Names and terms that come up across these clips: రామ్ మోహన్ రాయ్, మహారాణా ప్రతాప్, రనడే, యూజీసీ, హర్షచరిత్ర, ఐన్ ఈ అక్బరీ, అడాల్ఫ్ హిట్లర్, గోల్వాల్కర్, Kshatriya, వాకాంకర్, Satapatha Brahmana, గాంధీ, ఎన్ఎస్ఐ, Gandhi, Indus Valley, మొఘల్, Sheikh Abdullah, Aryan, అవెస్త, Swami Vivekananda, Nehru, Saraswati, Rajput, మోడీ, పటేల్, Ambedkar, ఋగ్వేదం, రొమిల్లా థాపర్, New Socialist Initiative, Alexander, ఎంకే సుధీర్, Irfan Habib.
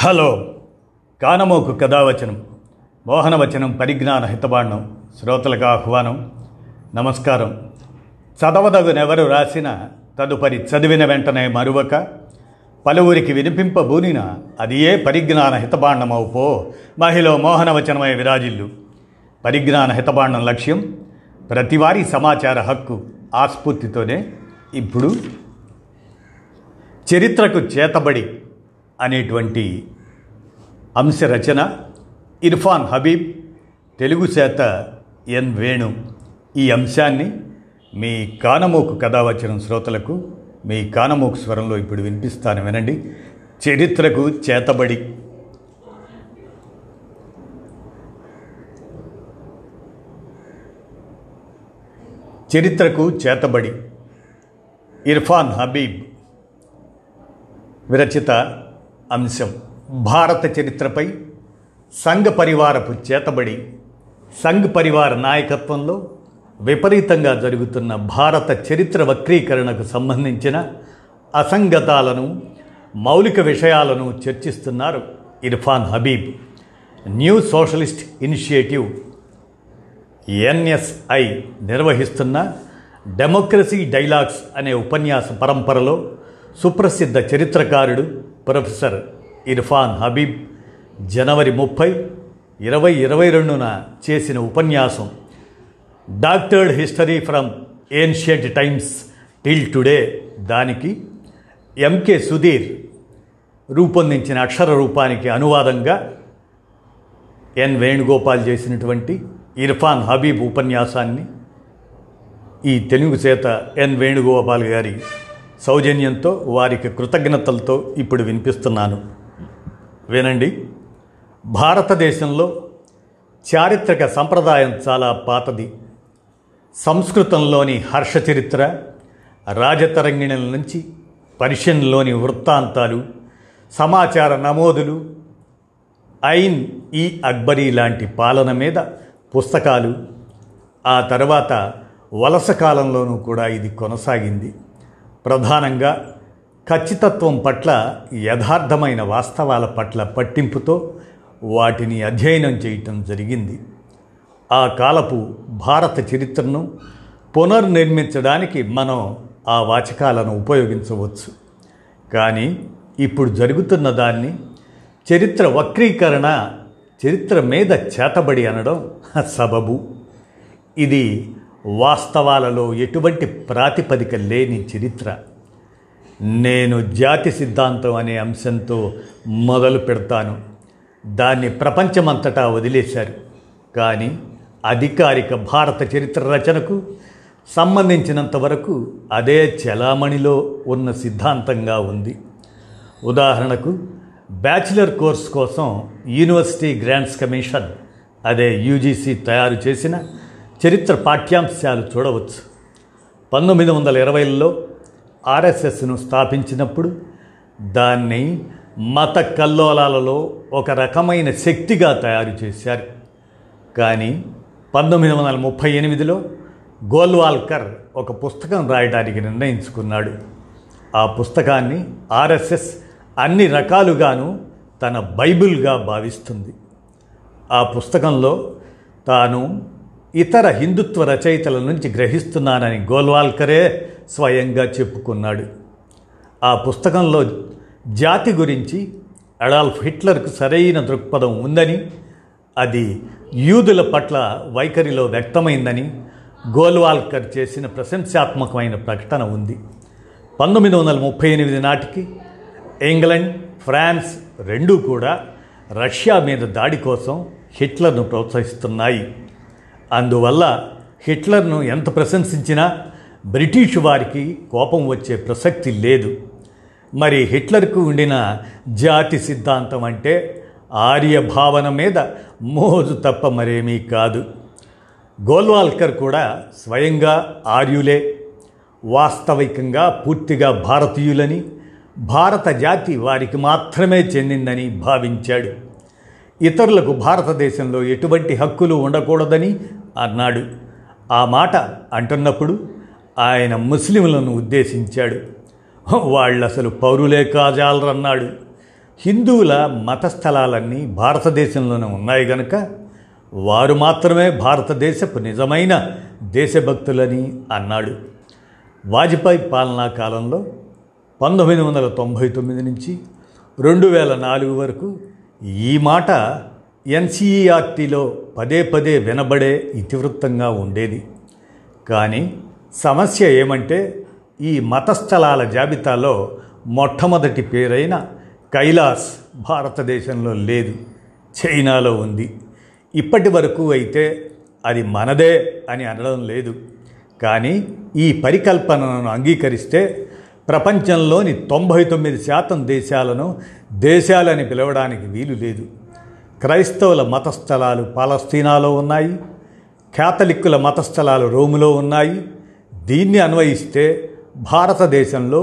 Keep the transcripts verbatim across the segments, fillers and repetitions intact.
Hello కానమోకు కథావచనం మోహనవచనం పరిజ్ఞాన హితబాండం శ్రోతలకు ఆహ్వానం, నమస్కారం. చదవదగునెవరు రాసిన తదుపరి చదివిన వెంటనే మరువక పలువురికి వినిపింపబూనిన అది ఏ పరిజ్ఞాన హితబాండమవు పో మహిళ మోహనవచనమై విరాజిల్లు. పరిజ్ఞాన హితబాండం లక్ష్యం ప్రతివారీ సమాచార హక్కు. ఆస్ఫూర్తితోనే ఇప్పుడు చరిత్రకు చేతబడి అనేటువంటి అంశరచన ఇర్ఫాన్ హబీబ్, తెలుగు చేత ఎన్ వేణు. ఈ అంశాన్ని మీ కానమోకు కథావచనం శ్రోతలకు మీ కానమోకు స్వరంలో ఇప్పుడు వినిపిస్తాను, వినండి. చరిత్రకు చేతబడి. చరిత్రకు చేతబడి ఇర్ఫాన్ హబీబ్ విరచిత అంశం. భారత చరిత్రపై సంఘ పరివారపు చేతబడి. సంఘ పరివార నాయకత్వంలో విపరీతంగా జరుగుతున్న భారత చరిత్ర వక్రీకరణకు సంబంధించిన అసంగతాలను, మౌలిక విషయాలను చర్చిస్తున్నారు Irfan Habib. New socialist initiative ఎన్ఎస్ఐ నిర్వహిస్తున్న డెమోక్రసీ డైలాగ్స్ అనే ఉపన్యాస పరంపరలో సుప్రసిద్ధ చరిత్రకారుడు ప్రొఫెసర్ ఇర్ఫాన్ హబీబ్ జనవరి ముప్పై ఇరవై ఇరవై రెండున చేసిన ఉపన్యాసం doctored history from ancient times till today, దానికి ఎంకే సుధీర్ రూపొందించిన అక్షర రూపానికి అనువాదంగా ఎన్ వేణుగోపాల్ చేసినటువంటి ఇర్ఫాన్ హబీబ్ ఉపన్యాసాన్ని ఈ తెలుగు చేత ఎన్ వేణుగోపాల్ గారి సౌజన్యంతో, వారికి కృతజ్ఞతలతో ఇప్పుడు వినిపిస్తున్నాను, వినండి. భారతదేశంలో చారిత్రక సంప్రదాయం చాలా పాతది. సంస్కృతంలోని హర్షచరిత్ర, రాజతరంగిణుల నుంచి పర్షియన్లోని వృత్తాంతాలు, సమాచార నమోదులు, ఐన్ ఈ అక్బరీ లాంటి పాలన మీద పుస్తకాలు, ఆ తర్వాత వలస కాలంలోనూ కూడా ఇది కొనసాగింది. ప్రధానంగా ఖచ్చితత్వం పట్ల, యథార్థమైన వాస్తవాల పట్ల పట్టింపుతో వాటిని అధ్యయనం చేయటం జరిగింది. ఆ కాలపు భారత చరిత్రను పునర్నిర్మించడానికి మనం ఆ వాచకాలను ఉపయోగించవచ్చు. కానీ ఇప్పుడు జరుగుతున్న దాన్ని చరిత్ర వక్రీకరణ, చరిత్ర మీద చేతబడి అనడం సబబు. ఇది వాస్తవాలలో ఎటువంటి ప్రాతిపదిక లేని చరిత్ర. నేను జాతి సిద్ధాంతం అనే అంశంతో మొదలు పెడతాను. దాన్ని ప్రపంచమంతటా వదిలేశారు. కానీ అధికారిక భారత చరిత్ర రచనకు సంబంధించినంత వరకు అదే చలామణిలో ఉన్న సిద్ధాంతంగా ఉంది. ఉదాహరణకు బ్యాచిలర్ కోర్స్ కోసం యూనివర్సిటీ గ్రాంట్స్ కమిషన్, అదే యూజీసీ తయారు చేసిన చరిత్ర పాఠ్యాంశాలు చూడవచ్చు. పంతొమ్మిది వందల ఇరవైలో ఆర్ఎస్ఎస్ను స్థాపించినప్పుడు దాన్ని మత కల్లోలాలలో ఒక రకమైన శక్తిగా తయారు చేశారు. కానీ పంతొమ్మిది వందల ముప్పై ఎనిమిదిలో గోల్వాల్కర్ ఒక పుస్తకం రాయడానికి నిర్ణయించుకున్నాడు. ఆ పుస్తకాన్ని ఆర్ఎస్ఎస్ అన్ని రకాలుగాను తన బైబిల్గా భావిస్తుంది. ఆ పుస్తకంలో తాను ఇతర హిందుత్వ రచయితల నుంచి గ్రహిస్తున్నానని గోల్వాల్కరే స్వయంగా చెప్పుకున్నాడు. ఆ పుస్తకంలో జాతి గురించి అడాల్ఫ్ హిట్లర్కు సరైన దృక్పథం ఉందని, అది యూదుల పట్ల వైఖరిలో వ్యక్తమైందని గోల్వాల్కర్ చేసిన ప్రశంసాత్మకమైన ప్రకటన ఉంది. పంతొమ్మిది వందల ముప్పై ఎనిమిది నాటికి ఇంగ్లాండ్, ఫ్రాన్స్ రెండూ కూడా రష్యా మీద దాడి కోసం హిట్లర్ను ప్రోత్సహిస్తున్నాయి. అందువల్ల హిట్లర్ను ఎంత ప్రశంసించినా బ్రిటిష్ వారికి కోపం వచ్చే ప్రసక్తి లేదు. మరి హిట్లర్కు ఉండిన జాతి సిద్ధాంతం అంటే ఆర్య భావన మీద మోజు తప్ప మరేమీ కాదు. గోల్వాల్కర్ కూడా స్వయంగా ఆర్యులే, వాస్తవికంగా పూర్తిగా భారతీయులని, భారత జాతి వారికి మాత్రమే చెందిందని భావించాడు. ఇతరులకు భారతదేశంలో ఎటువంటి హక్కులు ఉండకూడదని అన్నాడు. ఆ మాట అంటున్నప్పుడు ఆయన ముస్లింలను ఉద్దేశించాడు. వాళ్ళు అసలు పౌరులే కాజాలరన్నాడు. హిందువుల మత స్థలాలన్నీ భారతదేశంలోనే ఉన్నాయి కనుక వారు మాత్రమే భారతదేశపు నిజమైన దేశభక్తులని అన్నాడు. వాజ్పేయి పాలనా కాలంలో పంతొమ్మిది వందల తొంభై తొమ్మిది నుంచి రెండు వేల నాలుగు వరకు ఈ మాట ఎన్సీఈఆర్టీలో పదే పదే వినబడే ఇతివృత్తంగా ఉండేది. కానీ సమస్య ఏమంటే ఈ మత స్థలాల జాబితాలో మొట్టమొదటి పేరైన కైలాస్ భారతదేశంలో లేదు, చైనాలో ఉంది. ఇప్పటి వరకు అయితే అది మనదే అని అనడం లేదు. కానీ ఈ పరికల్పనను అంగీకరిస్తే ప్రపంచంలోని తొంభై తొమ్మిది శాతం దేశాలను దేశాలని పిలవడానికి వీలు లేదు. క్రైస్తవుల మతస్థలాలు పాలస్తీనాలో ఉన్నాయి, క్యాథలిక్కుల మతస్థలాలు రోములో ఉన్నాయి. దీన్ని అన్వయిస్తే భారతదేశంలో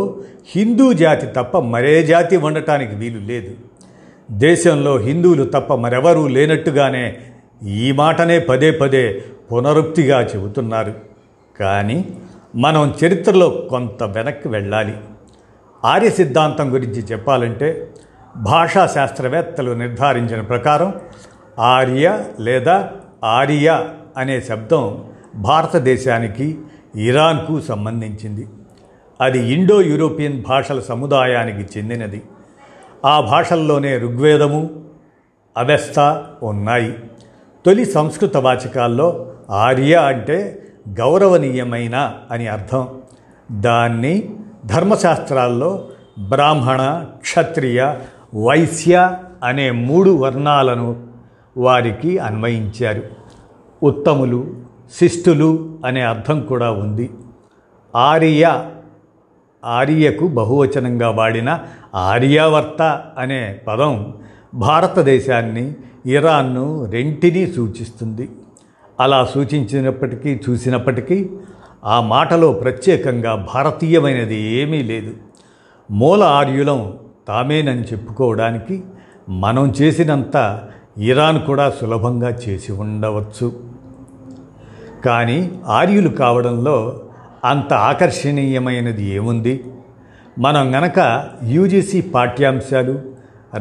హిందూ జాతి తప్ప మరే జాతి ఉండటానికి వీలు లేదు. దేశంలో హిందువులు తప్ప మరెవరూ లేనట్టుగానే ఈ మాటనే పదే పదే పునరుక్తిగా చెబుతున్నారు. కానీ మనం చరిత్రలో కొంత వెనక్కి వెళ్ళాలి. ఆర్య సిద్ధాంతం గురించి చెప్పాలంటే భాషా శాస్త్రవేత్తలు నిర్ధారించిన ప్రకారం ఆర్య లేదా ఆర్య అనే శబ్దం భారతదేశానికి, ఇరాన్కు సంబంధించింది. అది ఇండో యూరోపియన్ భాషల సముదాయానికి చెందినది. ఆ భాషల్లోనే ఋగ్వేదము, అవెస్త ఉన్నాయి. తొలి సంస్కృత వాచకాల్లో ఆర్య అంటే గౌరవనీయమైన అని అర్థం. దాన్ని ధర్మశాస్త్రాల్లో బ్రాహ్మణ, క్షత్రియ, వైశ్య అనే మూడు వర్ణాలను వారికి అన్వయించారు. ఉత్తములు, శిష్టులు అనే అర్థం కూడా ఉంది. ఆర్య, ఆర్యకు బహువచనంగా వాడిన ఆర్యావర్త అనే పదం భారతదేశాన్ని, ఇరాన్ను రెంటినీ సూచిస్తుంది. అలా సూచించినప్పటికీ చూసినప్పటికీ ఆ మాటలో ప్రత్యేకంగా భారతీయమైనది ఏమీ లేదు. మూల ఆర్యులం తామేనని చెప్పుకోవడానికి మనం చేసినంత ఇరాన్ కూడా సులభంగా చేసి ఉండవచ్చు. కానీ ఆర్యులు కావడంలో అంత ఆకర్షణీయమైనది ఏముంది? మనం గనక యూజీసీ పాఠ్యాంశాలు,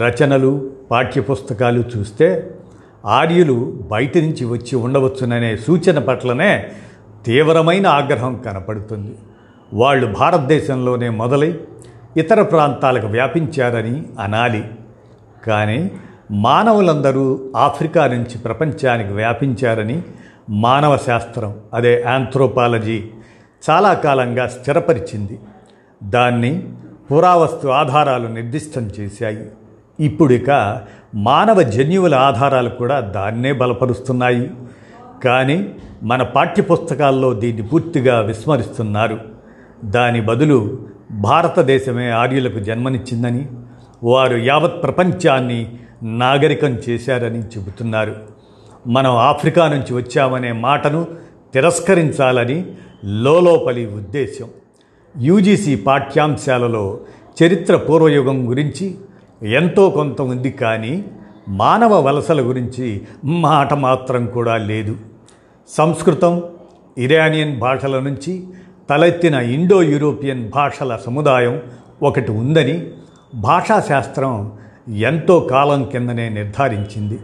రచనలు, పాఠ్యపుస్తకాలు చూస్తే ఆర్యులు బయట నుంచి వచ్చి ఉండవచ్చుననే సూచన పట్లనే తీవ్రమైన ఆగ్రహం కనపడుతుంది. వాళ్ళు భారతదేశంలోనే మొదలై ఇతర ప్రాంతాలకు వ్యాపించారని అనాలి. కానీ మానవులందరూ ఆఫ్రికా నుంచి ప్రపంచానికి వ్యాపించారని మానవ శాస్త్రం, అదే ఆంథ్రోపాలజీ, చాలా కాలంగా స్థిరపరిచింది. దాన్ని పురావస్తు ఆధారాలు నిర్దిష్టం చేశాయి. ఇప్పుడు ఇక మానవ జన్యువుల ఆధారాలు కూడా దాన్నే బలపరుస్తున్నాయి. కానీ మన పాఠ్యపుస్తకాల్లో దీన్ని పూర్తిగా విస్మరిస్తున్నారు. దాని బదులు భారతదేశమే ఆర్యులకు జన్మనిచ్చిందని, వారు యావత్ ప్రపంచాన్ని నాగరికం చేశారని చెబుతున్నారు. మనం ఆఫ్రికా నుంచి వచ్చామనే మాటను తిరస్కరించాలని లోలోపలి ఉద్దేశం. యూజీసీ పాఠ్యాంశాలలో చరిత్ర పూర్వయుగం గురించి ఎంతో కొంత ఉంది, కానీ మానవ వలసల గురించి మాట మాత్రం కూడా లేదు. సంస్కృతం, ఇరానియన్ భాషల నుంచి తలెత్తిన ఇండో యూరోపియన్ భాషల సముదాయం ఒకటి ఉందని భాషాశాస్త్రం ఎంతో కాలం కిందనే నిర్ధారించింది.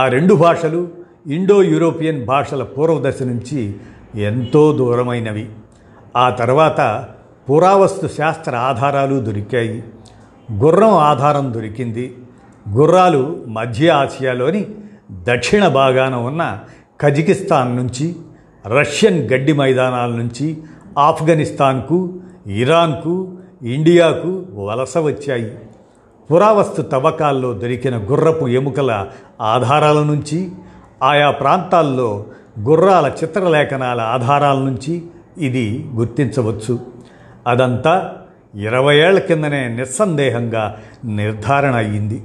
ఆ రెండు భాషలు ఇండో యూరోపియన్ భాషల పూర్వదశ నుంచి ఎంతో దూరమైనవి. ఆ తర్వాత పురావస్తు శాస్త్ర ఆధారాలు దొరికాయి. గుర్రం ఆధారం దొరికింది. గుర్రాలు మధ్య ఆసియాలోని దక్షిణ భాగాన ఉన్న కజకిస్తాన్ నుంచి, రష్యన్ గడ్డి మైదానాల నుంచి ఆఫ్ఘనిస్తాన్కు, ఇరాన్కు, ఇండియాకు వలస వచ్చాయి. పురావస్తు తవ్వకాల్లో దొరికిన గుర్రపు ఎముకల ఆధారాల నుంచి, ఆయా ప్రాంతాల్లో గుర్రాల చిత్రలేఖనాల ఆధారాల నుంచి ఇది గుర్తించవచ్చు. అదంతా ఇరవై ఏళ్ల కిందనే నిస్సందేహంగా నిర్ధారణ అయ్యింది.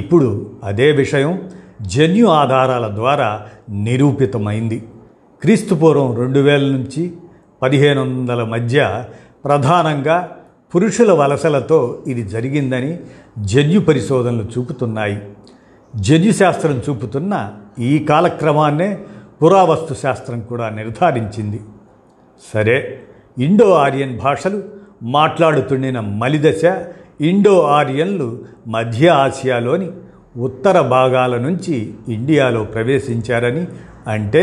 ఇప్పుడు అదే విషయం జన్యు ఆధారాల ద్వారా నిరూపితమైంది. క్రీస్తుపూర్వం రెండు వేల నుంచి పదిహేను వందల మధ్య ప్రధానంగా పురుషుల వలసలతో ఇది జరిగిందని జన్యు పరిశోధనలు చూపుతున్నాయి. జన్యుశాస్త్రం చూపుతున్న ఈ కాలక్రమాన్నే పురావస్తు శాస్త్రం కూడా నిర్ధారించింది. సరే, ఇండో ఆర్యన్ భాషలు మాట్లాడుతుండిన మలిదశ ఇండో ఆర్యన్లు మధ్య ఆసియాలోని ఉత్తర భాగాల నుంచి ఇండియాలో ప్రవేశించారని అంటే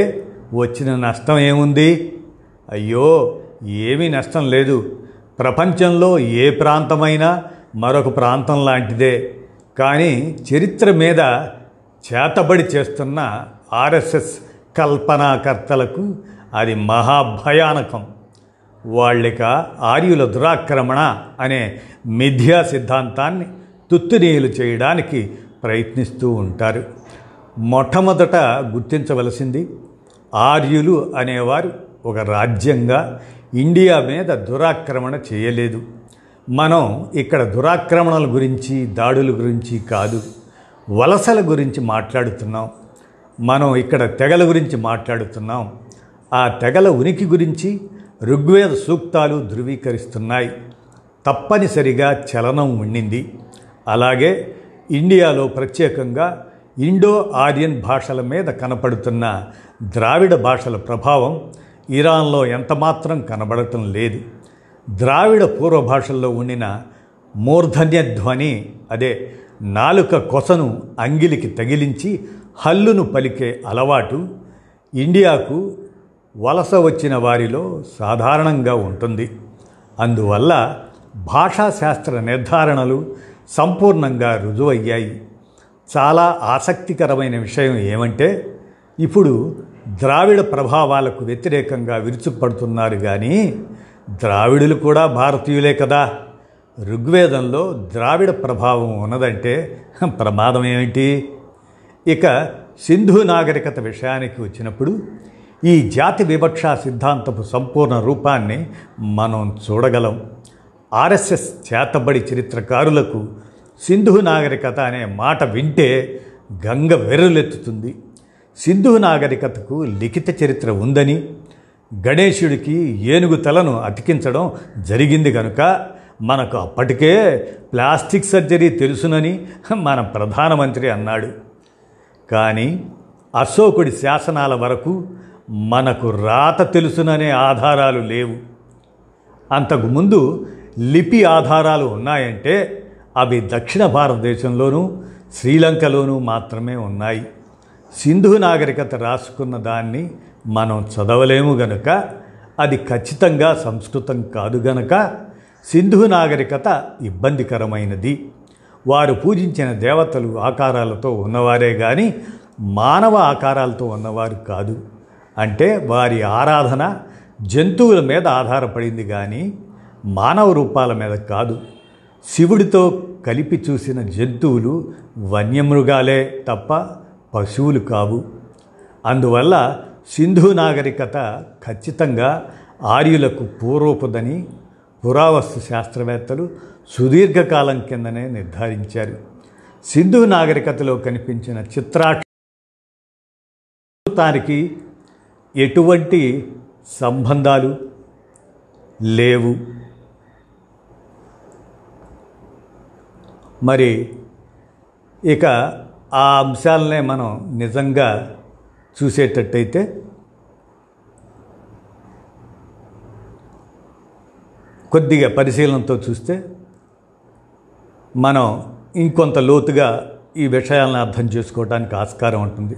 వచ్చిన నష్టం ఏముంది? అయ్యో, ఏమీ నష్టం లేదు. ప్రపంచంలో ఏ ప్రాంతమైనా మరొక ప్రాంతం లాంటిదే. కానీ చరిత్ర మీద చేతబడి చేస్తున్న ఆర్ఎస్ఎస్ కల్పనాకర్తలకు అది మహాభయానకం. వాళ్ళిక ఆర్యుల దురాక్రమణ అనే మిథ్యా సిద్ధాంతాన్ని తుత్తునీయులు చేయడానికి ప్రయత్నిస్తూ ఉంటారు. మొట్టమొదట గుర్తించవలసింది, ఆర్యులు అనేవారు ఒక రాజ్యంగా ఇండియా మీద దురాక్రమణ చేయలేదు. మనం ఇక్కడ దురాక్రమణల గురించి, దాడుల గురించి కాదు, వలసల గురించి మాట్లాడుతున్నాం. మనం ఇక్కడ తెగల గురించి మాట్లాడుతున్నాం. ఆ తెగల ఉనికి గురించి ఋగ్వేద సూక్తాలు ధృవీకరిస్తున్నాయి. తప్పనిసరిగా చలనం ఉండింది. అలాగే ఇండియాలో ప్రత్యేకంగా ఇండో ఆర్యన్ భాషల మీద కనపడుతున్న ద్రావిడ భాషల ప్రభావం ఇరాన్లో ఎంతమాత్రం కనబడటం లేదు. ద్రావిడ పూర్వ భాషల్లో ఉండిన మూర్ధన్య ధ్వని, అదే నాలుక కొసను అంగిలికి తగిలించి హల్లును పలికే అలవాటు ఇండియాకు వలస వచ్చిన వారిలో సాధారణంగా ఉంటుంది. అందువల్ల భాషాశాస్త్ర నిర్ధారణలు సంపూర్ణంగా రుజువయ్యాయి. చాలా ఆసక్తికరమైన విషయం ఏమంటే, ఇప్పుడు ద్రావిడ ప్రభావాలకు వ్యతిరేకంగా విరుచుకుపడుతున్నారు కానీ ద్రావిడులు కూడా భారతీయులే కదా. ఋగ్వేదంలో ద్రావిడ ప్రభావం ఉన్నదంటే ప్రమాదం ఏమిటి? ఇక సింధు నాగరికత విషయానికి వచ్చినప్పుడు ఈ జాతి వివక్షా సిద్ధాంతపు సంపూర్ణ రూపాన్ని మనం చూడగలం. ఆర్ఎస్ఎస్ చేతబడి చరిత్రకారులకు సింధు నాగరికత అనే మాట వింటే గంగ వెర్రులెత్తుతుంది. సింధు నాగరికతకు లిఖిత చరిత్ర ఉందని, గణేశుడికి ఏనుగు తలను అతికించడం జరిగింది కనుక మనకు అప్పటికే ప్లాస్టిక్ సర్జరీ తెలుసునని మన ప్రధానమంత్రి అన్నాడు. కానీ అశోకుడి శాసనాల వరకు మనకు రాత తెలుసుననే ఆధారాలు లేవు. అంతకుముందు లిపి ఆధారాలు ఉన్నాయంటే అవి దక్షిణ భారతదేశంలోనూ శ్రీలంకలోనూ మాత్రమే ఉన్నాయి. సింధు నాగరికత రాసుకున్న దాన్ని మనం చదవలేము గనుక, అది ఖచ్చితంగా సంస్కృతం కాదు గనుక సింధు నాగరికత ఇబ్బందికరమైనది. వారు పూజించిన దేవతలు ఆకారాలతో ఉన్నవారే కానీ మానవ ఆకారాలతో ఉన్నవారు కాదు. అంటే వారి ఆరాధన జంతువుల మీద ఆధారపడింది కానీ మానవ రూపాల మీద కాదు. శివుడితో కలిపి చూసిన జంతువులు వన్యమృగాలే తప్ప పశువులు కావు. అందువల్ల సింధు నాగరికత ఖచ్చితంగా ఆర్యులకు పూర్వపుదని పురావస్తు శాస్త్రవేత్తలు సుదీర్ఘకాలం కిందనే నిర్ధారించారు. సింధు నాగరికతలో కనిపించిన చిత్రానికి ఎటువంటి సంబంధాలు లేవు. మరి ఇక ఆ అంశాలనే మనం నిజంగా చూసేటట్టయితే కొద్దిగా పరిశీలనతో చూస్తే మనం ఇంకొంత లోతుగా ఈ విషయాలను అర్థం చేసుకోవడానికి ఆస్కారం ఉంటుంది.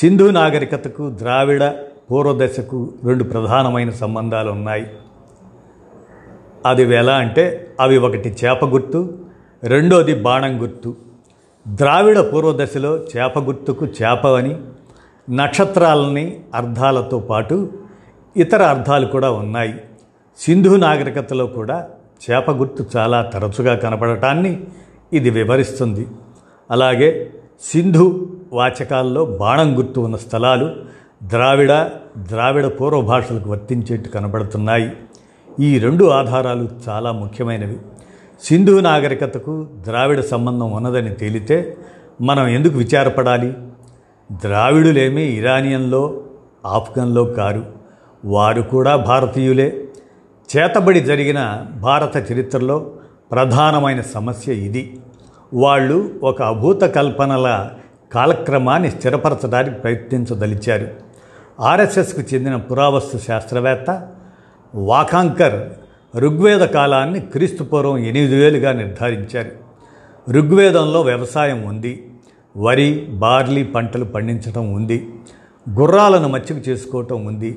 సింధు నాగరికతకు ద్రావిడ పూర్వదశకు రెండు ప్రధానమైన సంబంధాలు ఉన్నాయి. అది ఎలా అంటే, అవి ఒకటి చేప గుర్తు, రెండోది బాణం గుర్తు. ద్రావిడ పూర్వదశలో చేప గుర్తుకు చేప అని, నక్షత్రాలని అర్థాలతో పాటు ఇతర అర్థాలు కూడా ఉన్నాయి. సింధు నాగరికతలో కూడా చేప గుర్తు చాలా తరచుగా కనపడటాన్ని ఇది వివరిస్తుంది. అలాగే సింధు వాచకాల్లో బాణం గుర్తు ఉన్న స్థలాలు ద్రావిడ ద్రావిడ పూర్వ భాషలకు వర్తించేట్టు కనబడుతున్నాయి. ఈ రెండు ఆధారాలు చాలా ముఖ్యమైనవి. సింధు నాగరికతకు ద్రావిడ సంబంధం ఉన్నదని తేలితే మనం ఎందుకు విచారపడాలి? ద్రావిడులేమీ ఇరానియన్లో, ఆఫ్ఘన్లో కారు. వారు కూడా భారతీయులే. చేతబడి జరిగిన భారత చరిత్రలో ప్రధానమైన సమస్య ఇది. వాళ్ళు ఒక అభూత కల్పనల కాలక్రమాన్ని స్థిరపరచడానికి ప్రయత్నించదలిచారు. ఆర్ఎస్ఎస్కు చెందిన పురావస్తు శాస్త్రవేత్త వాకాంకర్ ఋగ్వేద కాలాన్ని క్రీస్తుపూర్వం ఎనిమిది వేలుగా నిర్ధారించారు. ఋగ్వేదంలో వ్యవసాయం ఉంది, వరి బార్లీ పంటలు పండించడం ఉంది, గుర్రాలను మచ్చిక చేసుకోవటం ఉంది.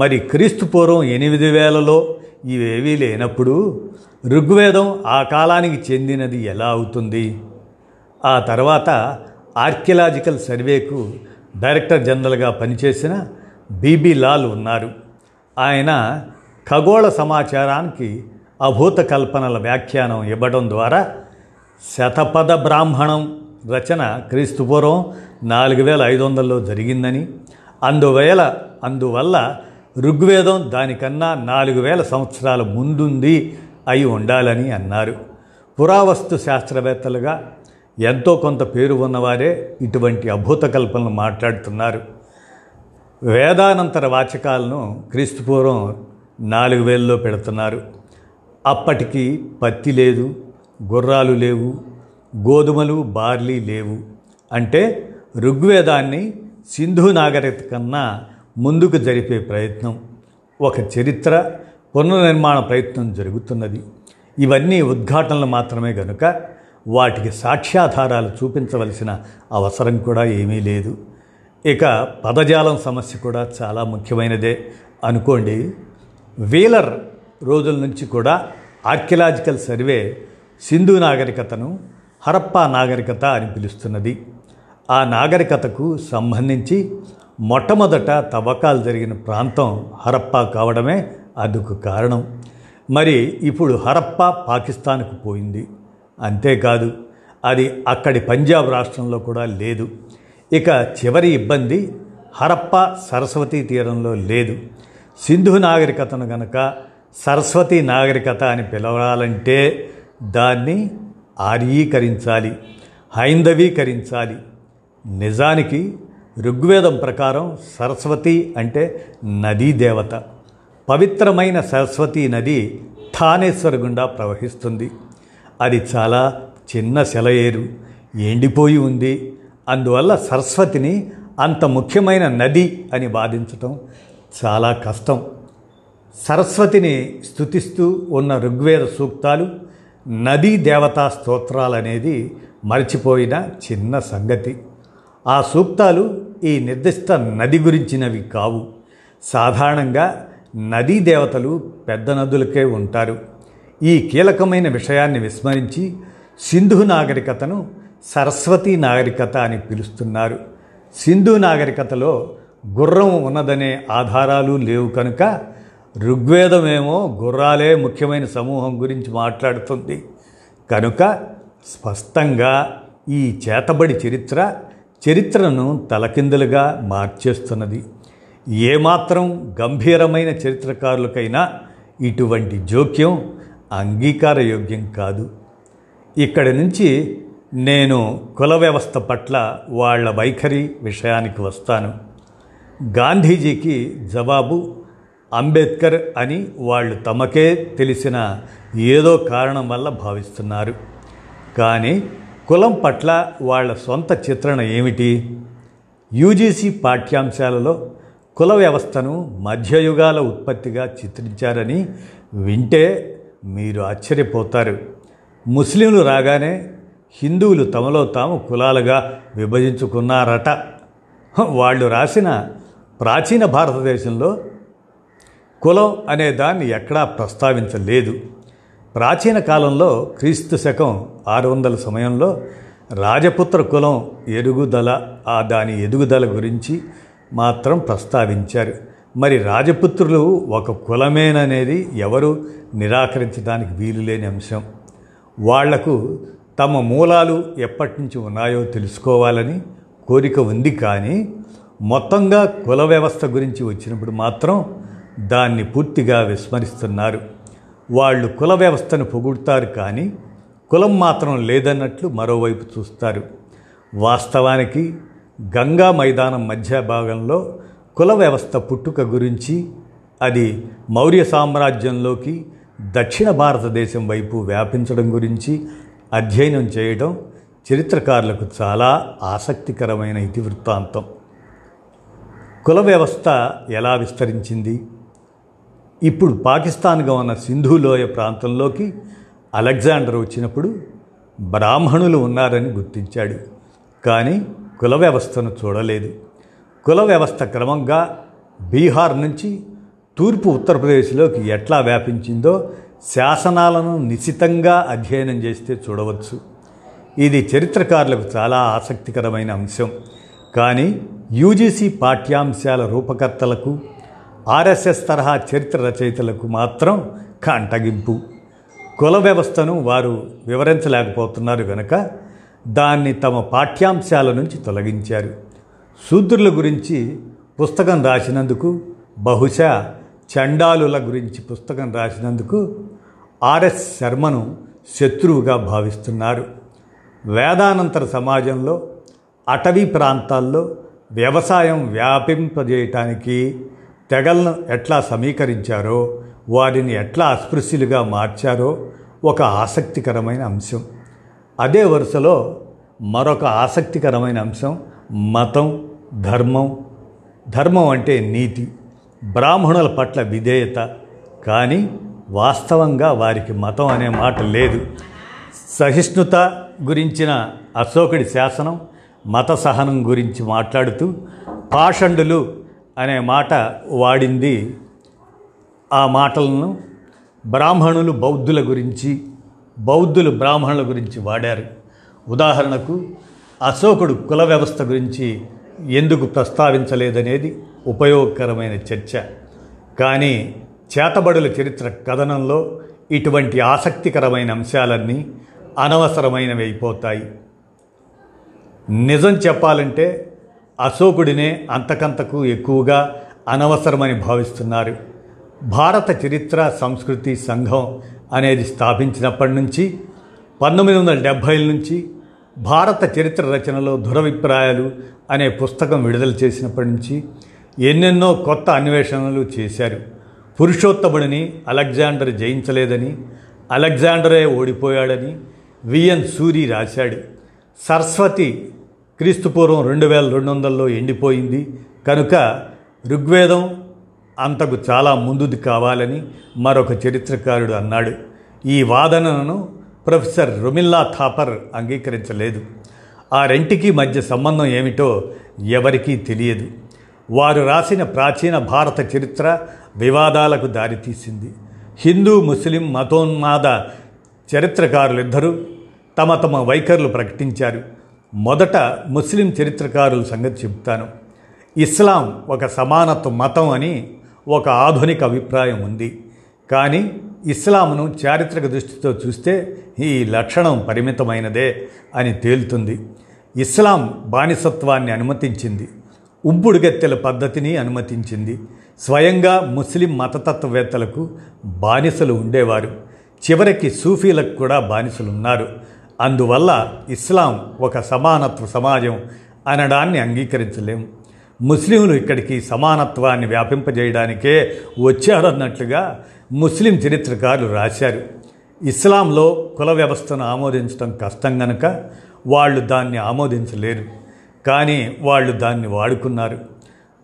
మరి క్రీస్తుపూర్వం ఎనిమిది వేలలో ఇవేవీ లేనప్పుడు ఋగ్వేదం ఆ కాలానికి చెందినది ఎలా అవుతుంది? ఆ తర్వాత ఆర్కియలాజికల్ సర్వేకు డైరెక్టర్ జనరల్గా పనిచేసిన బీ బీ లాల్ ఉన్నారు. ఆయన ఖగోళ సమాచారానికి అభూత కల్పనల వ్యాఖ్యానం ఇవ్వడం ద్వారా శతపథ బ్రాహ్మణం రచన క్రీస్తుపూర్వం నాలుగు వేల ఐదు వందల్లో జరిగిందని, అందువేళ అందువల్ల ఋగ్వేదం దానికన్నా నాలుగు వేల సంవత్సరాల ముందుంది అయి ఉండాలని అన్నారు. పురావస్తు శాస్త్రవేత్తలుగా ఎంతో కొంత పేరు ఉన్నవారే ఇటువంటి అభూత కల్పనలు మాట్లాడుతున్నారు. వేదానంతర వాచకాలను క్రీస్తుపూర్వం నాలుగు వేలలో పెడుతున్నారు. అప్పటికి పత్తి లేదు, గుర్రాలు లేవు, గోధుమలు బార్లీ లేవు. అంటే ఋగ్వేదాన్ని సింధు నాగరికత కన్నా ముందుకు జరిపే ప్రయత్నం, ఒక చరిత్ర పునర్నిర్మాణ ప్రయత్నం జరుగుతున్నది. ఇవన్నీ ఉద్ఘాటనలు మాత్రమే కనుక వాటికి సాక్ష్యాధారాలు చూపించవలసిన అవసరం కూడా ఏమీ లేదు. ఇక పదజాలం సమస్య కూడా చాలా ముఖ్యమైనదే అనుకోండి. వీలర్ రోజుల నుంచి కూడా ఆర్కియలాజికల్ సర్వే సింధు నాగరికతను హరప్పా నాగరికత అని పిలుస్తున్నది. ఆ నాగరికతకు సంబంధించి మొట్టమొదట తవ్వకాలు జరిగిన ప్రాంతం హరప్పా కావడమే అందుకు కారణం. మరి ఇప్పుడు హరప్పా పాకిస్తాన్కు పోయింది. అంతేకాదు, అది అక్కడి పంజాబ్ రాష్ట్రంలో కూడా లేదు. ఇక చివరి ఇబ్బంది హరప్పా సరస్వతీ తీరంలో లేదు. సింధు నాగరికతను గనక సరస్వతీ నాగరికత అని పిలవాలంటే దాన్ని ఆర్యీకరించాలి, హైందవీకరించాలి. నిజానికి ఋగ్వేదం ప్రకారం సరస్వతి అంటే నదీ దేవత. పవిత్రమైన సరస్వతీ నది థానేశ్వర్ గుండా ప్రవహిస్తుంది. అది చాలా చిన్న సెలయేరు, ఎండిపోయి ఉంది. అందువల్ల సరస్వతిని అంత ముఖ్యమైన నది అని వాదించటం చాలా కష్టం. సరస్వతిని స్తుతిస్తూ ఉన్న ఋగ్వేద సూక్తాలు, నదీ దేవతా స్తోత్రాలు అనేది మరిచిపోయిన చిన్న సంగతి. ఆ సూక్తాలు ఈ నిర్దిష్ట నది గురించినవి కావు. సాధారణంగా నదీ దేవతలు పెద్ద నదులకే ఉంటారు. ఈ కీలకమైన విషయాన్ని విస్మరించి సింధు నాగరికతను సరస్వతీ నాగరికత అని పిలుస్తున్నారు. సింధు నాగరికతలో గుర్రం ఉన్నదనే ఆధారాలు లేవు కనుక ఋగ్వేదమేమో గుర్రాలే ముఖ్యమైన సమూహం గురించి మాట్లాడుతుంది కనుక స్పష్టంగా ఈ చేతబడి చరిత్ర చరిత్రను తలకిందులుగా మార్చేస్తున్నది. ఏమాత్రం గంభీరమైన చరిత్రకారులకైనా ఇటువంటి జోక్యం అంగీకారయోగ్యం కాదు. ఇక్కడి నుంచి నేను కుల వ్యవస్థ పట్ల వాళ్ళ వైఖరి విషయానికి వస్తాను. గాంధీజీకి జవాబు అంబేద్కర్ అని వాళ్ళు తమకే తెలిసిన ఏదో కారణం వల్ల భావిస్తున్నారు. కానీ కులం పట్ల వాళ్ళ సొంత చిత్రణ ఏమిటి? యూ జీ సీ పాఠ్యాంశాలలో కుల వ్యవస్థను మధ్యయుగాల ఉత్పత్తిగా చిత్రించారని వింటే మీరు ఆశ్చర్యపోతారు. ముస్లింలు రాగానే హిందువులు తమలో తాము కులాలుగా విభజించుకున్నారట. వాళ్ళు రాసిన ప్రాచీన భారతదేశంలో కులం అనే దాన్ని ఎక్కడా ప్రస్తావించలేదు. ప్రాచీన కాలంలో క్రీస్తు శకం ఆరు వందల సమయంలో రాజపుత్ర కులం ఎరుగుదల ఆ దాని ఎదుగుదల గురించి మాత్రం ప్రస్తావించారు. మరి రాజపుత్రులు ఒక కులమేననేది ఎవరు నిరాకరించడానికి వీలులేని అంశం. వాళ్లకు తమ మూలాలు ఎప్పటి నుంచి ఉన్నాయో తెలుసుకోవాలని కోరిక ఉంది. కానీ మొత్తంగా కుల వ్యవస్థ గురించి వచ్చినప్పుడు మాత్రం దాన్ని పూర్తిగా విస్మరిస్తున్నారు. వాళ్ళు కుల వ్యవస్థను పొగుడుతారు కానీ కులం మాత్రం లేదన్నట్లు మరోవైపు చూస్తారు. వాస్తవానికి గంగా మైదానం మధ్య భాగంలో కుల వ్యవస్థ పుట్టుక గురించి, అది మౌర్య సామ్రాజ్యంలోకి దక్షిణ భారతదేశం వైపు వ్యాపించడం గురించి అధ్యయనం చేయడం చరిత్రకారులకు చాలా ఆసక్తికరమైన ఇతివృత్తాంతం. కుల వ్యవస్థ ఎలా విస్తరించింది? ఇప్పుడు పాకిస్తాన్గా ఉన్న సింధులోయ ప్రాంతంలోకి అలెగ్జాండర్ వచ్చినప్పుడు బ్రాహ్మణులు ఉన్నారని గుర్తించాడు, కానీ కుల వ్యవస్థను చూడలేదు. కుల వ్యవస్థ క్రమంగా బీహార్ నుంచి తూర్పు ఉత్తరప్రదేశ్లోకి ఎట్లా వ్యాపించిందో శాసనాలను నిశితంగా అధ్యయనం చేస్తే చూడవచ్చు. ఇది చరిత్రకారులకు చాలా ఆసక్తికరమైన అంశం. కానీ యూజీసీ పాఠ్యాంశాల రూపకర్తలకు, ఆర్ఎస్ఎస్ తరహా చరిత్ర రచయితలకు మాత్రం కంటగింపు. కుల వ్యవస్థను వారు వివరించలేకపోతున్నారు కనుక దాన్ని తమ పాఠ్యాంశాల నుంచి తొలగించారు. శూద్రుల గురించి పుస్తకం రాసినందుకు, బహుశా చండాలుల గురించి పుస్తకం రాసినందుకు ఆర్ఎస్ శర్మను శత్రువుగా భావిస్తున్నారు. వేదానంతర సమాజంలో అటవీ ప్రాంతాల్లో వ్యవసాయం వ్యాపింపజేయటానికి తెగలను ఎట్లా సమీకరించారో, వారిని ఎట్లా అస్పృశ్యులుగా మార్చారో ఒక ఆసక్తికరమైన అంశం. అదే వరుసలో మరొక ఆసక్తికరమైన అంశం మతం, ధర్మం. ధర్మం అంటే నీతి, బ్రాహ్మణుల పట్ల విధేయత. కానీ వాస్తవంగా వారికి మతం అనే మాట లేదు. సహిష్ణుత గురించిన అశోకుడి శాసనం మత సహనం గురించి మాట్లాడుతూ పాషండులు అనే మాట వాడింది. ఆ మాటలను బ్రాహ్మణులు బౌద్ధుల గురించి, బౌద్ధులు బ్రాహ్మణుల గురించి వాడారు. ఉదాహరణకు అశోకుడు కుల వ్యవస్థ గురించి ఎందుకు ప్రస్తావించలేదనేది ఉపయోగకరమైన చర్చ. కానీ చేతబడుల చరిత్ర కథనంలో ఇటువంటి ఆసక్తికరమైన అంశాలన్నీ అనవసరమైనవి అయిపోతాయి. నిజం చెప్పాలంటే అశోకుడినే అంతకంతకు ఎక్కువగా అనవసరమని భావిస్తున్నారు. భారత చరిత్ర సంస్కృతి సంఘం అనేది స్థాపించినప్పటి నుంచి, పంతొమ్మిది వందల డెబ్భైల నుంచి భారత చరిత్ర రచనలో దురభిప్రాయాలు అనే పుస్తకం విడుదల చేసినప్పటి నుంచి ఎన్నెన్నో కొత్త అన్వేషణలు చేశారు. పురుషోత్తముడిని అలెగ్జాండర్ జయించలేదని, అలెగ్జాండరే ఓడిపోయాడని వి ఎన్ సూరి రాశాడు. సరస్వతి క్రీస్తుపూర్వం రెండు వేల రెండు వందల్లో ఎండిపోయింది కనుక ఋగ్వేదం అంతకు చాలా ముందుది కావాలని మరొక చరిత్రకారుడు అన్నాడు. ఈ వాదనను ప్రొఫెసర్ రొమిల్లా థాపర్ అంగీకరించలేదు. ఆ రెంటికి మధ్య సంబంధం ఏమిటో ఎవరికీ తెలియదు. వారు రాసిన ప్రాచీన భారత చరిత్ర వివాదాలకు దారితీసింది. హిందూ ముస్లిం మతోన్మాద చరిత్రకారులిద్దరూ తమ తమ వైఖరులు ప్రకటించారు. మొదట ముస్లిం చరిత్రకారుల సంగతి చెబుతాను. ఇస్లాం ఒక సమానత్వ మతం అని ఒక ఆధునిక అభిప్రాయం ఉంది. కానీ ఇస్లాంను చారిత్రక దృష్టితో చూస్తే ఈ లక్షణం పరిమితమైనదే అని తేలుతుంది. ఇస్లాం బానిసత్వాన్ని అనుమతించింది, ఉంపుడుగత్తెల పద్ధతిని అనుమతించింది. స్వయంగా ముస్లిం మతతత్వవేత్తలకు బానిసలు ఉండేవారు. చివరికి సూఫీలకు కూడా బానిసలున్నారు. అందువల్ల ఇస్లాం ఒక సమానత్వ సమాజం అనడాన్ని అంగీకరించలేము. ముస్లింలు ఇక్కడికి సమానత్వాన్ని వ్యాపింపజేయడానికే వచ్చారన్నట్లుగా ముస్లిం చరిత్రకారులు రాశారు. ఇస్లాంలో కుల వ్యవస్థను ఆమోదించడం కష్టం గనక వాళ్ళు దాన్ని ఆమోదించలేరు. కానీ వాళ్ళు దాన్ని వాడుకున్నారు.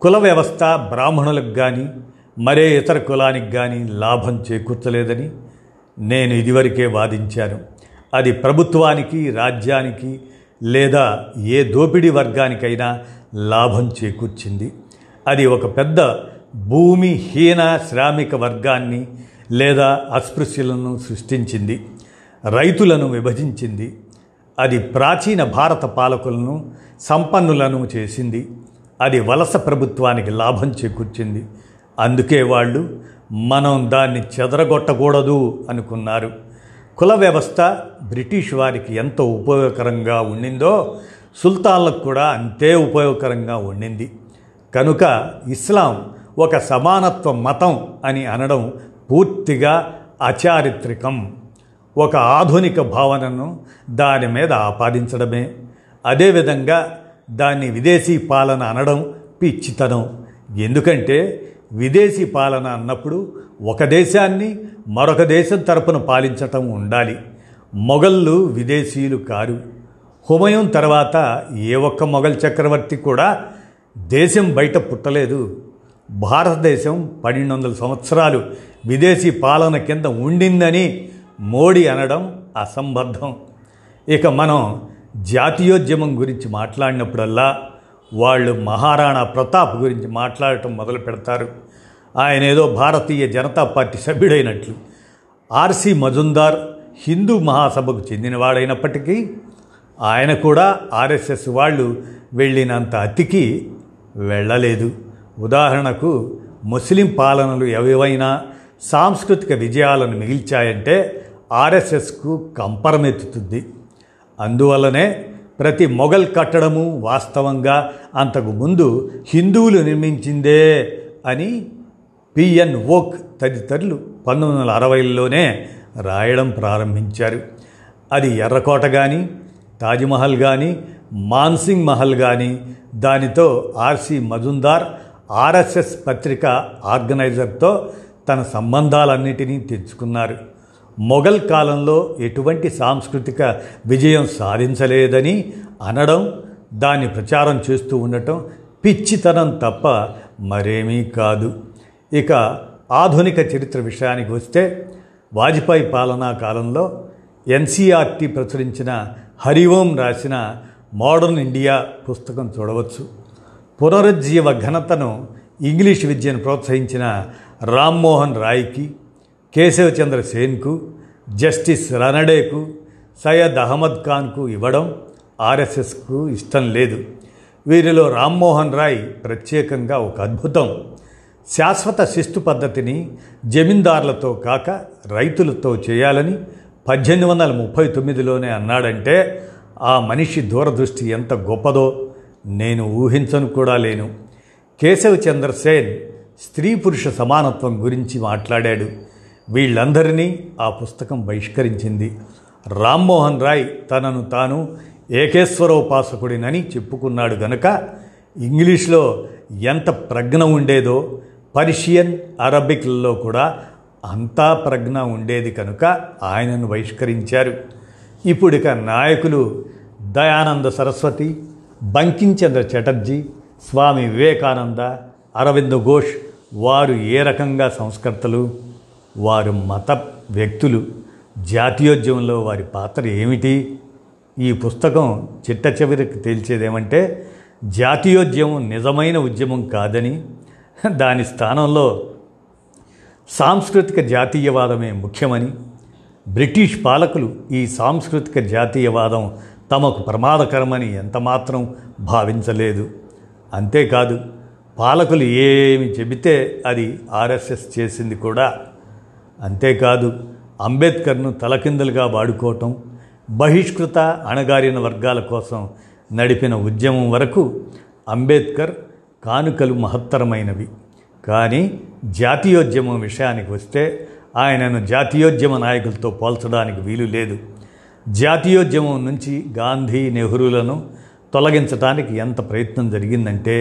కుల వ్యవస్థ బ్రాహ్మణులకు కానీ మరే ఇతర కులానికి కానీ లాభం చేకూర్చలేదని నేను ఇదివరకే వాదించాను. అది ప్రభుత్వానికి, రాజ్యానికి లేదా ఏ దోపిడీ వర్గానికైనా లాభం చేకూర్చింది. అది ఒక పెద్ద భూమిహీన శ్రామిక వర్గాన్ని లేదా అస్పృశ్యులను సృష్టించింది, రైతులను విభజించింది. అది ప్రాచీన భారత పాలకులను సంపన్నులను చేసింది. అది వలస ప్రభుత్వానికి లాభం చేకూర్చింది. అందుకే వాళ్ళు మనం దాన్ని చెదరగొట్టకూడదు అనుకున్నారు. కుల వ్యవస్థ బ్రిటిష్ వారికి ఎంత ఉపయోగకరంగా ఉండిందో సుల్తాన్లకు కూడా అంతే ఉపయోగకరంగా ఉండింది. కనుక ఇస్లాం ఒక సమానత్వ మతం అని అనడం పూర్తిగా అచారిత్రికం. ఒక ఆధునిక భావనను దాని మీద ఆపాదించడమే. అదేవిధంగా దాన్ని విదేశీ పాలన అనడం పిచ్చితనం. ఎందుకంటే విదేశీ పాలన అన్నప్పుడు ఒక దేశాన్ని మరొక దేశం తరపున పాలించటం ఉండాలి. మొఘళ్ళు విదేశీయులు కారు. హుమయూన్ తర్వాత ఏ ఒక్క మొఘల్ చక్రవర్తి కూడా దేశం బయట పుట్టలేదు. భారతదేశం పన్నెండు వందల సంవత్సరాలు విదేశీ పాలన కింద ఉండిందని మోడీ అనడం అసంబద్ధం. ఇక మనం జాతీయోద్యమం గురించి మాట్లాడినప్పుడల్లా వాళ్ళు మహారాణా ప్రతాప్ గురించి మాట్లాడటం మొదలు పెడతారు. ఆయన ఏదో భారతీయ జనతా పార్టీ సభ్యుడైనట్లు. ఆర్సీ మజుందార్ హిందూ మహాసభకు చెందినవాడైనప్పటికీ ఆయన కూడా ఆర్ఎస్ఎస్ వాళ్ళు వెళ్ళినంత అతికి వెళ్ళలేదు. ఉదాహరణకు ముస్లిం పాలనలు ఏవైనా సాంస్కృతిక విజయాలను మిగిల్చాయంటే ఆర్ఎస్ఎస్కు కంపరమెత్తుతుంది. అందువల్లనే ప్రతి మొఘల్ కట్టడము వాస్తవంగా అంతకుముందు హిందువులు నిర్మించిందే అని పిఎన్ ఓక్ తదితరులు పంతొమ్మిది వందల అరవైలోనే రాయడం ప్రారంభించారు. అది ఎర్రకోట కానీ, తాజ్మహల్ కానీ, మాన్సింగ్ మహల్ కానీ. దానితో ఆర్సీ మజుందార్ ఆర్ఎస్ఎస్ పత్రిక ఆర్గనైజర్తో తన సంబంధాలన్నిటినీ తెచ్చుకున్నారు. మొఘల్ కాలంలో ఎటువంటి సాంస్కృతిక విజయం సాధించలేదని అనడం, దాన్ని ప్రచారం చేస్తూ ఉండటం పిచ్చితనం తప్ప మరేమీ కాదు. ఇక ఆధునిక చరిత్ర విషయానికి వస్తే వాజ్పేయి పాలనా కాలంలో ఎన్సీఆర్టీ ప్రచురించిన హరిఓం రాసిన మోడర్న్ ఇండియా పుస్తకం చూడవచ్చు. పునరుజ్జీవ ఘనతను ఇంగ్లీష్ విద్యను ప్రోత్సహించిన రామ్ మోహన్ రాయ్కి, కేశవచంద్ర సేన్కు, జస్టిస్ రనడేకు, సయ్యద్ అహ్మద్ ఖాన్కు ఇవ్వడం ఆర్ఎస్ఎస్కు ఇష్టం లేదు. వీరిలో రామ్మోహన్ రాయ్ ప్రత్యేకంగా ఒక అద్భుతం. శాశ్వత శిస్తు పద్ధతిని జమీందారులతో కాక రైతులతో చేయాలని పద్దెనిమిది వందల ముప్పై తొమ్మిదిలోనే అన్నాడంటే ఆ మనిషి దూరదృష్టి ఎంత గొప్పదో నేను ఊహించను కూడా లేను. కేశవచంద్ర సేన్ స్త్రీ పురుష సమానత్వం గురించి మాట్లాడాడు. వీళ్ళందరినీ ఆ పుస్తకం బహిష్కరించింది. రామ్మోహన్ రాయ్ తనను తాను ఏకేశ్వరోపాసకుడినని చెప్పుకున్నాడు గనక ఇంగ్లీష్లో ఎంత ప్రజ్ఞ ఉండేదో పర్షియన్, అరబిక్లలో కూడా అంతా ప్రజ్ఞ ఉండేది కనుక ఆయనను బహిష్కరించారు. ఇప్పుడిక నాయకులు దయానంద సరస్వతి, బంకించంద్ర చటర్జీ, స్వామి వివేకానంద, అరవింద్ ఘోష్ వారు ఏ రకంగా సంస్కర్తలు? వారు మత వ్యక్తులు. జాతీయోద్యమంలో వారి పాత్ర ఏమిటి? ఈ పుస్తకం చిట్ట చివరికి తేల్చేదేమంటే జాతీయోద్యమం నిజమైన ఉద్యమం కాదని, దాని స్థానంలో సాంస్కృతిక జాతీయవాదమే ముఖ్యమని, బ్రిటిష్ పాలకులు ఈ సాంస్కృతిక జాతీయవాదం తమకు ప్రమాదకరమని ఎంతమాత్రం భావించలేదు. అంతేకాదు పాలకులు ఏమి చెబితే అది ఆర్ఎస్ఎస్ చేసింది కూడా. అంతేకాదు అంబేద్కర్ను తలకిందులుగా వాడుకోవటం, బహిష్కృత అణగారిన వర్గాల కోసం నడిపిన ఉద్యమం వరకు అంబేద్కర్ కానుకలు మహత్తరమైనవి. కానీ జాతీయోద్యమం విషయానికి వస్తే ఆయనను జాతీయోద్యమ నాయకులతో పోల్చడానికి వీలు లేదు. జాతీయోద్యమం నుంచి గాంధీ, నెహ్రూలను తొలగించడానికి ఎంత ప్రయత్నం జరిగిందంటే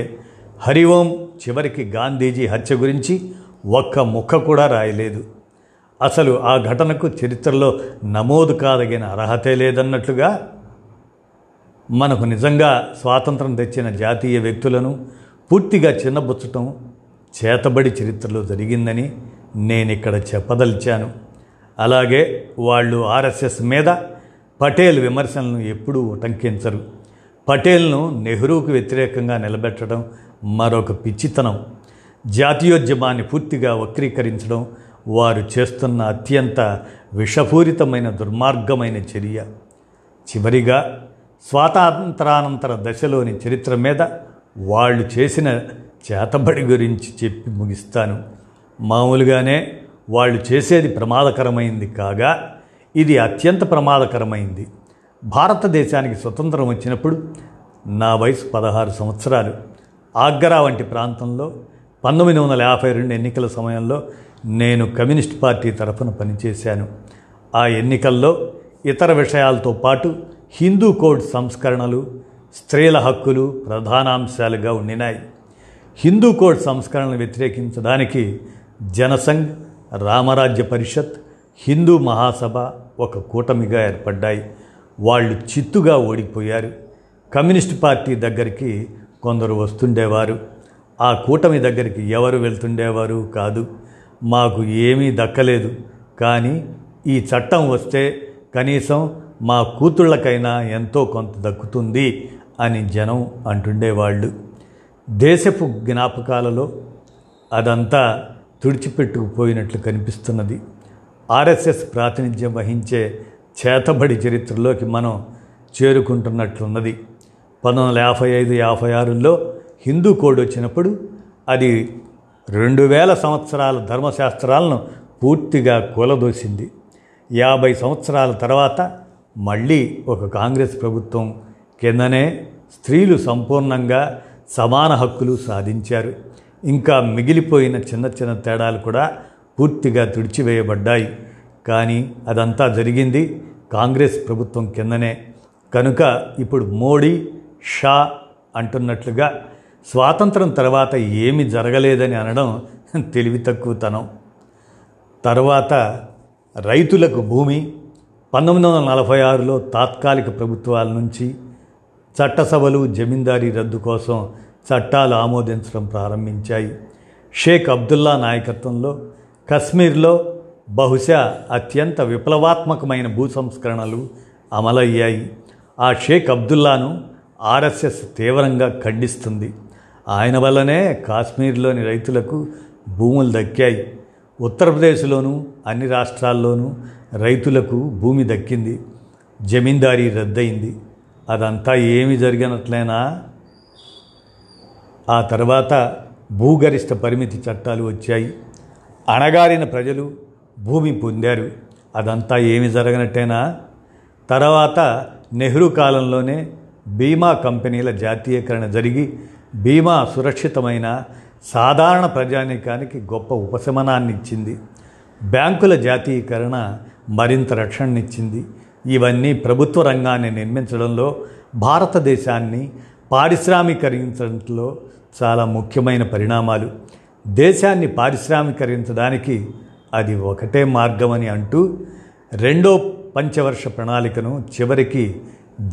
హరిఓం చివరికి గాంధీజీ హత్య గురించి ఒక్క ముక్క కూడా రాయలేదు. అసలు ఆ ఘటనకు చరిత్రలో నమోదు కాదగిన అర్హతే లేదన్నట్లుగా మనకు నిజంగా స్వాతంత్రం తెచ్చిన జాతీయ వ్యక్తులను పూర్తిగా చిన్నబుచ్చటం చేతబడి చరిత్రలో జరిగిందని నేను ఇక్కడ చెప్పదలిచాను. అలాగే వాళ్ళు ఆర్ఎస్ఎస్ మీద పటేల్ విమర్శలను ఎప్పుడూ ఉటంకించరు. పటేల్ను నెహ్రూకు వ్యతిరేకంగా నిలబెట్టడం మరొక పిచ్చితనం. జాతీయోద్యమాన్ని పూర్తిగా వక్రీకరించడం వారు చేస్తున్న అత్యంత విషపూరితమైన దుర్మార్గమైన చర్య. చివరిగా స్వాతంత్రానంతర దశలోని చరిత్ర మీద వాళ్ళు చేసిన చేతబడి గురించి చెప్పి ముగిస్తాను. మామూలుగానే వాళ్ళు చేసేది ప్రమాదకరమైంది కాగా ఇది అత్యంత ప్రమాదకరమైంది. భారతదేశానికి స్వతంత్రం వచ్చినప్పుడు నా వయసు పదహారు సంవత్సరాలు. ఆగ్రా వంటి ప్రాంతంలో పంతొమ్మిది వందల యాభై రెండు ఎన్నికల సమయంలో నేను కమ్యూనిస్ట్ పార్టీ తరఫున పనిచేశాను. ఆ ఎన్నికల్లో ఇతర విషయాలతో పాటు హిందూ కోడ్ సంస్కరణలు, స్త్రీల హక్కులు ప్రధానాంశాలుగా ఉండినాయి. హిందూ కోడ్ సంస్కరణలు వ్యతిరేకించడానికి జనసంఘ్, రామరాజ్య పరిషత్, హిందూ మహాసభ ఒక కూటమిగా ఏర్పడ్డాయి. వాళ్ళు చిత్తుగా ఓడిపోయారు. కమ్యూనిస్ట్ పార్టీ దగ్గరికి కొందరు వస్తుండేవారు, ఆ కూటమి దగ్గరికి ఎవరు వెళ్తుండేవారు కాదు. మాకు ఏమీ దక్కలేదు, కానీ ఈ చట్టం వస్తే కనీసం మా కూతుళ్ళకైనా ఎంతో కొంత దక్కుతుంది అని జనం అంటుండేవాళ్ళు. దేశపు జ్ఞాపకాలలో అదంతా తుడిచిపెట్టుకుపోయినట్లు కనిపిస్తున్నది. ఆర్ఎస్ఎస్ ప్రాతినిధ్యం వహించే చేతబడి చరిత్రలోకి మనం చేరుకుంటున్నట్లున్నది. పంతొమ్మిది వందల యాభై ఐదు యాభై ఆరులో హిందూ కోడ్ వచ్చినప్పుడు అది రెండు వేల సంవత్సరాల ధర్మశాస్త్రాలను పూర్తిగా కూలదోసింది. యాభై సంవత్సరాల తర్వాత మళ్ళీ ఒక కాంగ్రెస్ ప్రభుత్వం కిందనే స్త్రీలు సంపూర్ణంగా సమాన హక్కులు సాధించారు. ఇంకా మిగిలిపోయిన చిన్న చిన్న తేడాలు కూడా పూర్తిగా తుడిచివేయబడ్డాయి. కానీ అదంతా జరిగింది కాంగ్రెస్ ప్రభుత్వం కిందనే. కనుక ఇప్పుడు మోడీ, షా అంటున్నట్లుగా స్వాతంత్రం తర్వాత ఏమీ జరగలేదని అనడం తెలివి తక్కువతనం. తర్వాత రైతులకు భూమి, పంతొమ్మిది వందల నలభై ఆరులో తాత్కాలిక ప్రభుత్వాల నుంచి చట్టసభలు జమీందారీ రద్దు కోసం చట్టాలు ఆమోదించడం ప్రారంభించాయి. షేక్ అబ్దుల్లా నాయకత్వంలో కశ్మీర్లో బహుశా అత్యంత విప్లవాత్మకమైన భూ సంస్కరణలు అమలయ్యాయి. ఆ షేక్ అబ్దుల్లాను ఆర్ఎస్ఎస్ తీవ్రంగా ఖండిస్తుంది. ఆయన వల్లనే కాశ్మీర్లోని రైతులకు భూములు దక్కాయి. ఉత్తరప్రదేశ్లోనూ అన్ని రాష్ట్రాల్లోనూ రైతులకు భూమి దక్కింది, జమీందారీ రద్దయింది. అదంతా ఏమి జరిగినట్లయినా. ఆ తర్వాత భూగరిష్ట పరిమితి చట్టాలు వచ్చాయి. అణగారిన ప్రజలు భూమి పొందారు. అదంతా ఏమి జరగనట్టేనా. తర్వాత నెహ్రూ కాలంలోనే బీమా కంపెనీల జాతీయకరణ జరిగి బీమా సురక్షితమైన సాధారణ ప్రజానీకానికి గొప్ప ఉపశమనాన్నిచ్చింది. బ్యాంకుల జాతీయకరణ మరింత రక్షణనిచ్చింది. ఇవన్నీ ప్రభుత్వ రంగాన్ని నిర్మించడంలో, భారతదేశాన్ని పారిశ్రామికీకరించడంలో చాలా ముఖ్యమైన పరిణామాలు. దేశాన్ని పారిశ్రామికీకరించడానికి అది ఒకటే మార్గమని అంటూ రెండో పంచవర్ష ప్రణాళికను చివరికి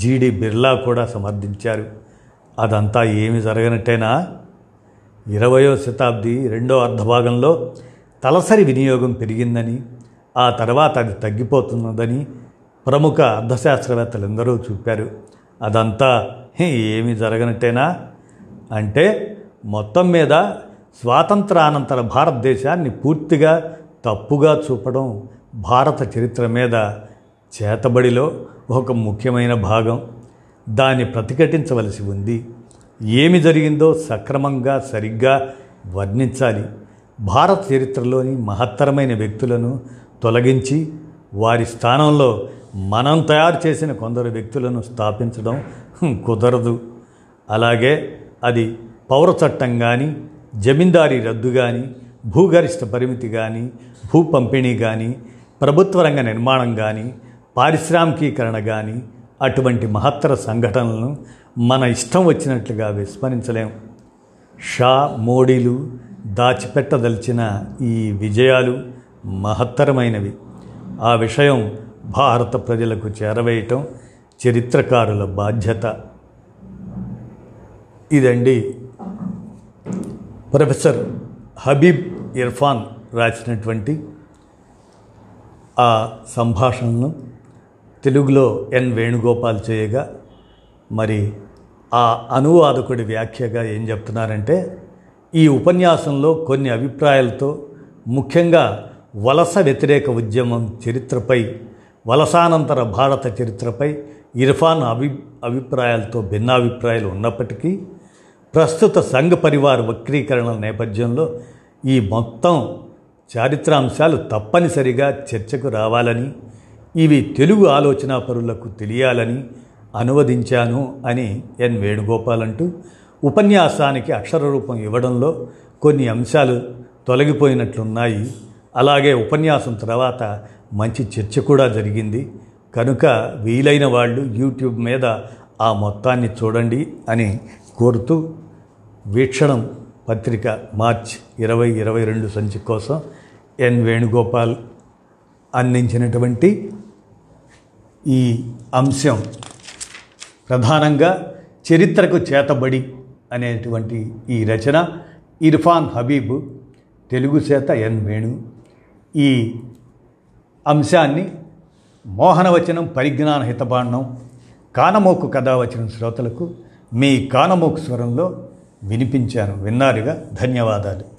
జీడి బిర్లా కూడా సమర్థించారు. అదంతా ఏమి జరగనట్టేనా. ఇరవయో శతాబ్ది రెండో అర్ధభాగంలో తలసరి వినియోగం పెరిగిందని, ఆ తర్వాత అది తగ్గిపోతున్నదని ప్రముఖ అర్థశాస్త్రవేత్తలందరూ చూపారు. అదంతా ఏమీ జరగనట్టేనా. అంటే మొత్తం మీద స్వాతంత్రానంతర భారతదేశాన్ని పూర్తిగా తప్పుగా చూపడం భారత చరిత్ర మీద చేతబడిలో ఒక ముఖ్యమైన భాగం. దాన్ని ప్రతిఘటించవలసి ఉంది. ఏమి జరిగిందో సక్రమంగా సరిగ్గా వర్ణించాలి. భారత చరిత్రలోని మహత్తరమైన వ్యక్తులను తొలగించి వారి స్థానంలో మనం తయారు చేసిన కొందరు వ్యక్తులను స్థాపించడం కుదరదు. అలాగే అది పౌర చట్టం కానీ, జమీందారీ రద్దు కానీ, భూగరిష్ట పరిమితి కానీ, భూ పంపిణీ కానీ, ప్రభుత్వ రంగ నిర్మాణం కానీ, పారిశ్రామికీకరణ కానీ, అటువంటి మహత్తర సంఘటనలను మన ఇష్టం వచ్చినట్లుగా విస్మరించలేం. షా, మోడీలు దాచిపెట్టదలిచిన ఈ విజయాలు మహత్తరమైనవి. ఆ విషయం భారత ప్రజలకు చేరవేయటం చరిత్రకారుల బాధ్యత. ఇదండి ప్రొఫెసర్ హబీబ్ ఇర్ఫాన్ రాసినటువంటి ఆ సంభాషణను తెలుగులో ఎన్ వేణుగోపాల్ చేయగా, మరి ఆ అనువాదకుడి వ్యాఖ్యగా ఏం చెప్తున్నారంటే, ఈ ఉపన్యాసంలో కొన్ని అభిప్రాయాలతో ముఖ్యంగా వలస వ్యతిరేక ఉద్యమం చరిత్రపై, వలసానంతర భారత చరిత్రపై ఇర్ఫాన్ అభి అభిప్రాయాలతో భిన్నాభిప్రాయాలు ఉన్నప్పటికీ, ప్రస్తుత సంఘ పరివార వక్రీకరణల నేపథ్యంలో ఈ మొత్తం చారిత్రాంశాలు తప్పనిసరిగా చర్చకు రావాలని, ఇవి తెలుగు ఆలోచనాపరులకు తెలియాలని అనువదించాను అని ఎన్ వేణుగోపాల్ అంటూ, ఉపన్యాసానికి అక్షరరూపం ఇవ్వడంలో కొన్ని అంశాలు తొలగిపోయినట్లున్నాయి. అలాగే ఉపన్యాసం తర్వాత మంచి చర్చ కూడా జరిగింది. కనుక వీలైన వాళ్ళు యూట్యూబ్ మీద ఆ మొత్తాన్ని చూడండి అని కోరుతూ, వీక్షణం పత్రిక మార్చ్ ఇరవై ఇరవై రెండు సంచి కోసం ఎన్ వేణుగోపాల్ అందించినటువంటి ఈ అంశం ప్రధానంగా చరిత్రకు చేతబడి అనేటువంటి ఈ రచన ఇర్ఫాన్ హబీబ్ తెలుగు చేత ఎన్ వేణు ఈ అంశాన్ని మోహనవచనం పరిజ్ఞాన హితబాండం కానమోకు కథ వచ్చిన శ్రోతలకు మీ కానమోకు స్వరంలో వినిపించాను. విన్నారుగా, ధన్యవాదాలు.